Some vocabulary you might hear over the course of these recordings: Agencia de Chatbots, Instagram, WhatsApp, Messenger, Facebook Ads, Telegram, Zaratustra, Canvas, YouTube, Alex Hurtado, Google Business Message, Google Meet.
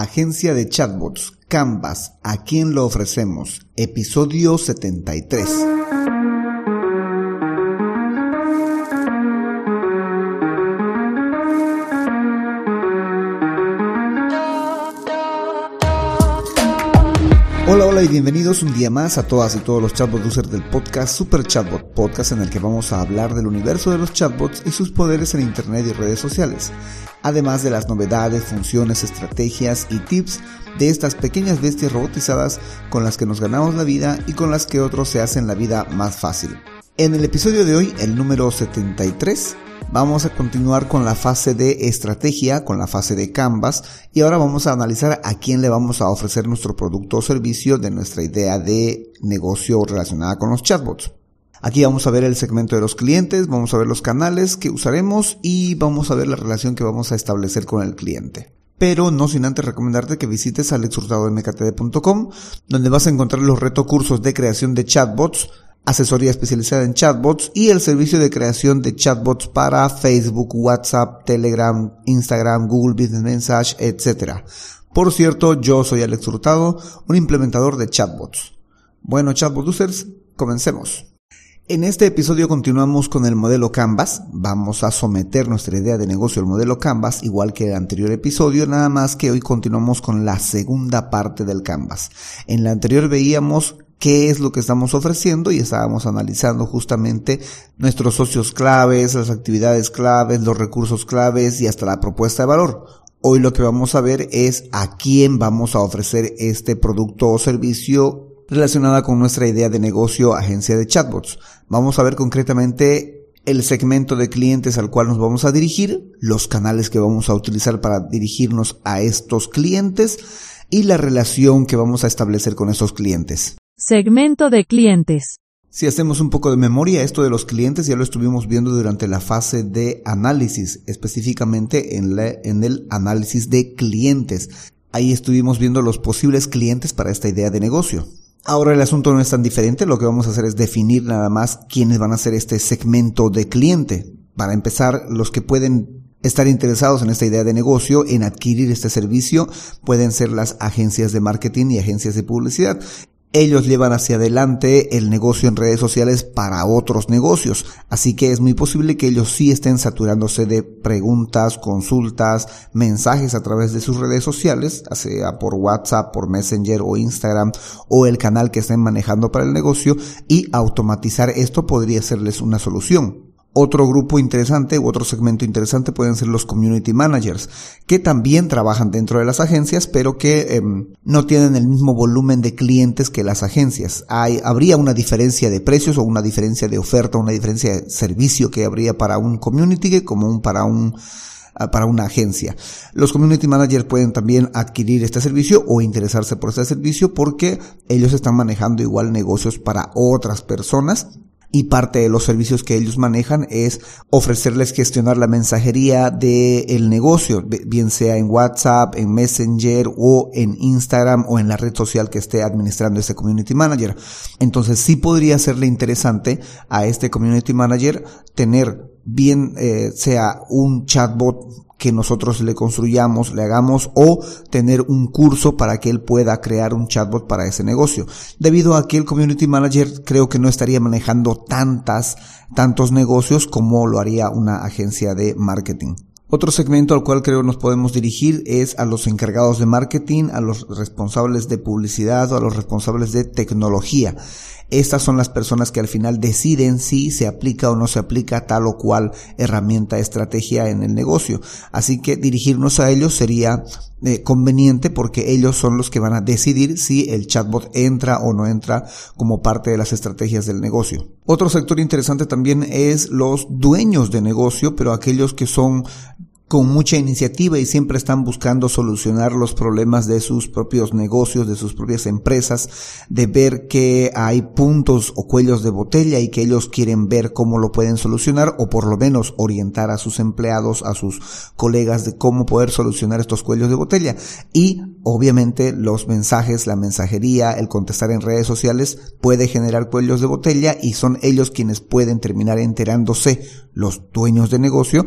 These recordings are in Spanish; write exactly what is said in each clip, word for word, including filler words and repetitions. Agencia de Chatbots, Canvas, ¿a quién lo ofrecemos? Episodio setenta y tres. Hola, hola y bienvenidos un día más a todas y todos los chatbot users del podcast Super Chatbot, podcast en el que vamos a hablar del universo de los chatbots y sus poderes en internet y redes sociales, además de las novedades, funciones, estrategias y tips de estas pequeñas bestias robotizadas con las que nos ganamos la vida y con las que otros se hacen la vida más fácil. En el episodio de hoy, el número setenta y tres, vamos a continuar con la fase de estrategia, con la fase de Canvas, y ahora vamos a analizar a quién le vamos a ofrecer nuestro producto o servicio de nuestra idea de negocio relacionada con los chatbots. Aquí vamos a ver el segmento de los clientes, vamos a ver los canales que usaremos y vamos a ver la relación que vamos a establecer con el cliente. Pero no sin antes recomendarte que visites alex hurtado m k t d punto com, donde vas a encontrar los reto cursos de creación de chatbots, asesoría especializada en chatbots y el servicio de creación de chatbots para Facebook, WhatsApp, Telegram, Instagram, Google Business Message, etcétera. Por cierto, yo soy Alex Hurtado, un implementador de chatbots. Bueno, chatbot users, comencemos. En este episodio continuamos con el modelo Canvas. Vamos a someter nuestra idea de negocio al modelo Canvas, igual que el anterior episodio, nada más que hoy continuamos con la segunda parte del Canvas. En la anterior veíamos qué es lo que estamos ofreciendo y estábamos analizando justamente nuestros socios claves, las actividades claves, los recursos claves y hasta la propuesta de valor. Hoy lo que vamos a ver es a quién vamos a ofrecer este producto o servicio relacionada con nuestra idea de negocio agencia de chatbots. Vamos a ver concretamente el segmento de clientes al cual nos vamos a dirigir, los canales que vamos a utilizar para dirigirnos a estos clientes y la relación que vamos a establecer con estos clientes. Segmento de clientes. Si hacemos un poco de memoria, esto de los clientes ya lo estuvimos viendo durante la fase de análisis, específicamente en, la, en el análisis de clientes. Ahí estuvimos viendo los posibles clientes para esta idea de negocio. Ahora el asunto no es tan diferente, lo que vamos a hacer es definir nada más quiénes van a ser este segmento de cliente. Para empezar, los que pueden estar interesados en esta idea de negocio, en adquirir este servicio, pueden ser las agencias de marketing y agencias de publicidad. Ellos llevan hacia adelante el negocio en redes sociales para otros negocios, así que es muy posible que ellos sí estén saturándose de preguntas, consultas, mensajes a través de sus redes sociales, sea por WhatsApp, por Messenger o Instagram o el canal que estén manejando para el negocio, y automatizar esto podría serles una solución. Otro grupo interesante u otro segmento interesante pueden ser los community managers, que también trabajan dentro de las agencias, pero que eh, no tienen el mismo volumen de clientes que las agencias. Hay, habría una diferencia de precios o una diferencia de oferta, una diferencia de servicio que habría para un community como un, para un para una agencia. Los community managers pueden también adquirir este servicio o interesarse por este servicio porque ellos están manejando igual negocios para otras personas. Y parte de los servicios que ellos manejan es ofrecerles gestionar la mensajería del negocio, bien sea en WhatsApp, en Messenger o en Instagram o en la red social que esté administrando este community manager. Entonces sí podría serle interesante a este community manager tener bien eh, sea un chatbot que nosotros le construyamos, le hagamos, o tener un curso para que él pueda crear un chatbot para ese negocio. Debido a que el community manager creo que no estaría manejando tantas, tantos negocios como lo haría una agencia de marketing. Otro segmento al cual creo nos podemos dirigir es a los encargados de marketing, a los responsables de publicidad o a los responsables de tecnología. Estas son las personas que al final deciden si se aplica o no se aplica tal o cual herramienta, estrategia en el negocio. Así que dirigirnos a ellos sería eh, conveniente porque ellos son los que van a decidir si el chatbot entra o no entra como parte de las estrategias del negocio. Otro sector interesante también es los dueños de negocio, pero aquellos que son con mucha iniciativa y siempre están buscando solucionar los problemas de sus propios negocios, de sus propias empresas, de ver que hay puntos o cuellos de botella y que ellos quieren ver cómo lo pueden solucionar o por lo menos orientar a sus empleados, a sus colegas de cómo poder solucionar estos cuellos de botella. Y obviamente los mensajes, la mensajería, el contestar en redes sociales puede generar cuellos de botella y son ellos quienes pueden terminar enterándose, los dueños de negocio,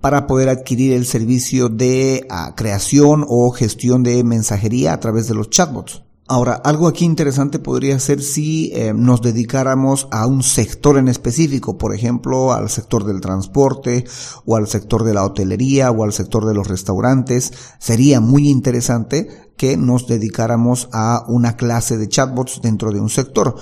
para poder adquirir el servicio de uh, creación o gestión de mensajería a través de los chatbots. Ahora, algo aquí interesante podría ser si eh, nos dedicáramos a un sector en específico, por ejemplo, al sector del transporte o al sector de la hotelería o al sector de los restaurantes. Sería muy interesante que nos dedicáramos a una clase de chatbots dentro de un sector.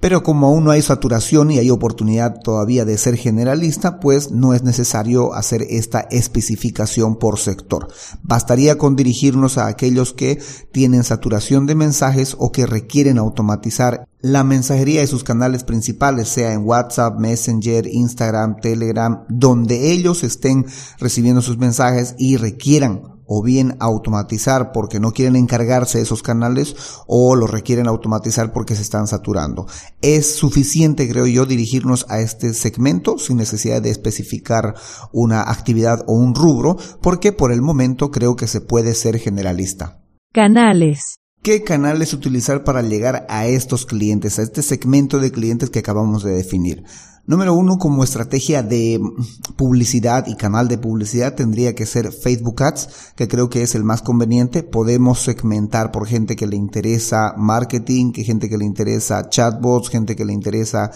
Pero como aún no hay saturación y hay oportunidad todavía de ser generalista, pues no es necesario hacer esta especificación por sector. Bastaría con dirigirnos a aquellos que tienen saturación de mensajes o que requieren automatizar la mensajería de sus canales principales, sea en WhatsApp, Messenger, Instagram, Telegram, donde ellos estén recibiendo sus mensajes y requieran o bien automatizar porque no quieren encargarse de esos canales o los requieren automatizar porque se están saturando. Es suficiente, creo yo, dirigirnos a este segmento sin necesidad de especificar una actividad o un rubro, porque por el momento creo que se puede ser generalista. Canales. ¿Qué canales utilizar para llegar a estos clientes, a este segmento de clientes que acabamos de definir? Número uno, como estrategia de publicidad y canal de publicidad tendría que ser Facebook Ads, que creo que es el más conveniente. Podemos segmentar por gente que le interesa marketing, que gente que le interesa chatbots, gente que le interesa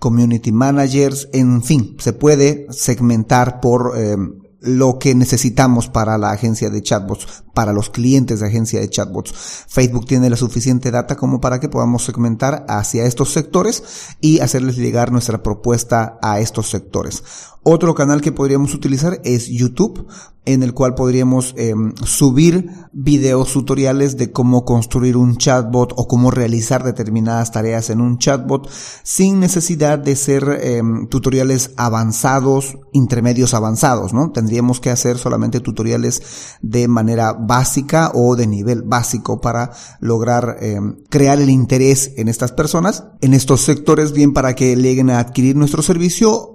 community managers, en fin, se puede segmentar por eh, lo que necesitamos para la agencia de chatbots, para los clientes de agencia de chatbots. Facebook tiene la suficiente data como para que podamos segmentar hacia estos sectores y hacerles llegar nuestra propuesta a estos sectores. Otro canal que podríamos utilizar es YouTube, en el cual podríamos eh, subir videos tutoriales de cómo construir un chatbot o cómo realizar determinadas tareas en un chatbot sin necesidad de ser eh, tutoriales avanzados, intermedios avanzados, ¿no? Tendríamos que hacer solamente tutoriales de manera básica o de nivel básico para lograr eh, crear el interés en estas personas, en estos sectores, bien para que lleguen a adquirir nuestro servicio,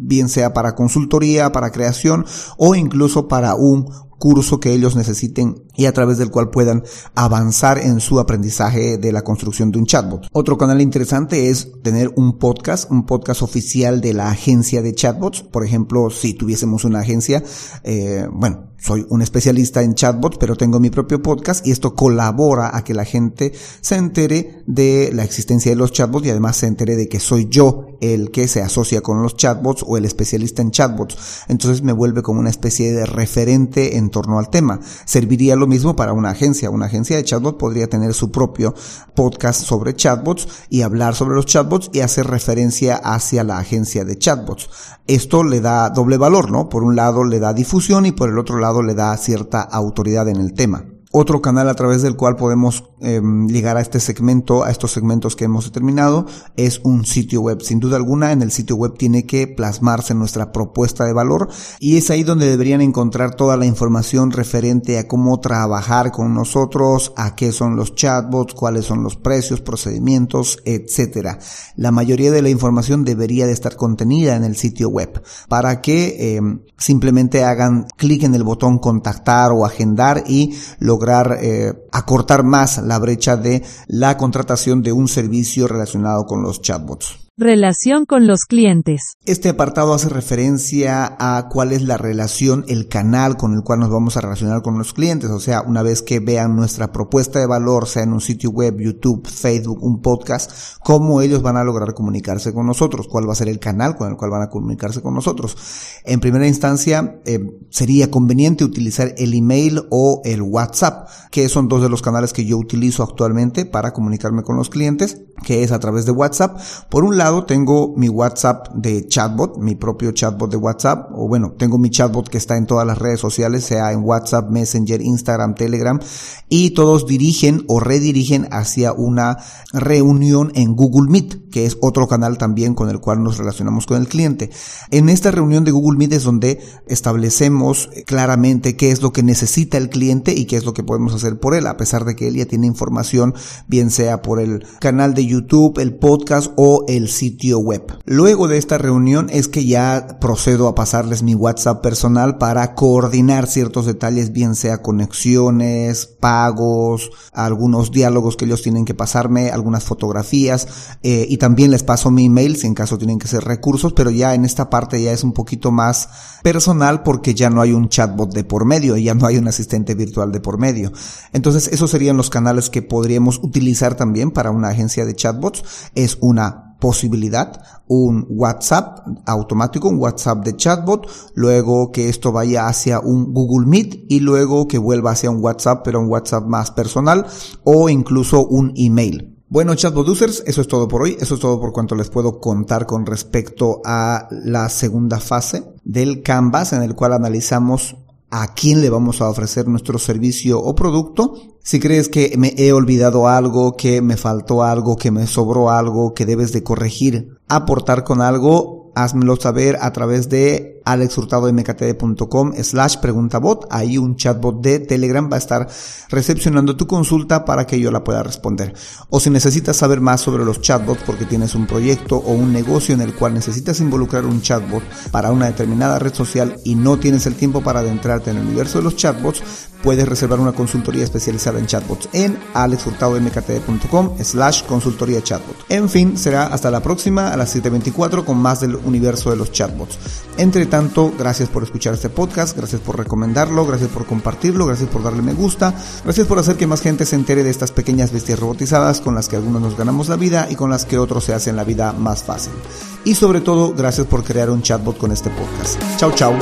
bien sea para consultoría, para creación o incluso para un curso que ellos necesiten y a través del cual puedan avanzar en su aprendizaje de la construcción de un chatbot. Otro canal interesante es tener un podcast, un podcast oficial de la agencia de chatbots. Por ejemplo, si tuviésemos una agencia, eh, bueno, soy un especialista en chatbots, pero tengo mi propio podcast y esto colabora a que la gente se entere de la existencia de los chatbots y además se entere de que soy yo el que se asocia con los chatbots o el especialista en chatbots. Entonces me vuelve como una especie de referente en torno al tema. Serviría lo mismo para una agencia. Una agencia de chatbots podría tener su propio podcast sobre chatbots y hablar sobre los chatbots y hacer referencia hacia la agencia de chatbots. Esto le da doble valor, ¿no? Por un lado le da difusión y por el otro lado le da cierta autoridad en el tema. Otro canal a través del cual podemos eh, llegar a este segmento, a estos segmentos que hemos determinado, es un sitio web. Sin duda alguna, en el sitio web tiene que plasmarse nuestra propuesta de valor y es ahí donde deberían encontrar toda la información referente a cómo trabajar con nosotros, a qué son los chatbots, cuáles son los precios, procedimientos, etcétera. La mayoría de la información debería de estar contenida en el sitio web para que eh, simplemente hagan clic en el botón contactar o agendar y lo lograr eh, acortar más la brecha de la contratación de un servicio relacionado con los chatbots. Relación con los clientes. Este apartado hace referencia a cuál es la relación, el canal con el cual nos vamos a relacionar con los clientes. O sea, una vez que vean nuestra propuesta de valor, sea en un sitio web, YouTube, Facebook, un podcast, cómo ellos van a lograr comunicarse con nosotros, cuál va a ser el canal con el cual van a comunicarse con nosotros. En primera instancia, eh, sería conveniente utilizar el email o el WhatsApp, que son dos de los canales que yo utilizo actualmente para comunicarme con los clientes, que es a través de WhatsApp. Por un lado, tengo mi WhatsApp de chatbot, mi propio chatbot de WhatsApp, o bueno, tengo mi chatbot que está en todas las redes sociales, sea en WhatsApp, Messenger, Instagram, Telegram, y todos dirigen o redirigen hacia una reunión en Google Meet, que es otro canal también con el cual nos relacionamos con el cliente. En esta reunión de Google Meet es donde establecemos claramente qué es lo que necesita el cliente y qué es lo que podemos hacer por él, a pesar de que él ya tiene información, bien sea por el canal de de YouTube, el podcast o el sitio web. Luego de esta reunión es que ya procedo a pasarles mi WhatsApp personal para coordinar ciertos detalles, bien sea conexiones, pagos, algunos diálogos que ellos tienen que pasarme, algunas fotografías, eh, y también les paso mi email si en caso tienen que ser recursos, pero ya en esta parte ya es un poquito más personal porque ya no hay un chatbot de por medio, ya no hay un asistente virtual de por medio. Entonces esos serían los canales que podríamos utilizar también para una agencia de chatbots. Es una posibilidad, un WhatsApp automático, un WhatsApp de chatbot, luego que esto vaya hacia un Google Meet y luego que vuelva hacia un WhatsApp, pero un WhatsApp más personal o incluso un email. Bueno, chatbot users, eso es todo por hoy. Eso es todo por cuanto les puedo contar con respecto a la segunda fase del Canvas, en el cual analizamos a quién le vamos a ofrecer nuestro servicio o producto. Si crees que me he olvidado algo, que me faltó algo, que me sobró algo, que debes de corregir, aportar con algo, házmelo saber a través de alexhurtadomktd punto com slash preguntabot. Ahí un chatbot de Telegram va a estar recepcionando tu consulta para que yo la pueda responder. O si necesitas saber más sobre los chatbots porque tienes un proyecto o un negocio en el cual necesitas involucrar un chatbot para una determinada red social y no tienes el tiempo para adentrarte en el universo de los chatbots, puedes reservar una consultoría especializada en chatbots en alexhurtadomktd punto com slash consultoría chatbot. En fin, será hasta la próxima a las siete veinticuatro con más del universo de los chatbots. Entre tanto, gracias por escuchar este podcast, gracias por recomendarlo, gracias por compartirlo, gracias por darle me gusta, gracias por hacer que más gente se entere de estas pequeñas bestias robotizadas con las que algunos nos ganamos la vida y con las que otros se hacen la vida más fácil. Y sobre todo, gracias por crear un chatbot con este podcast. Chau, chau.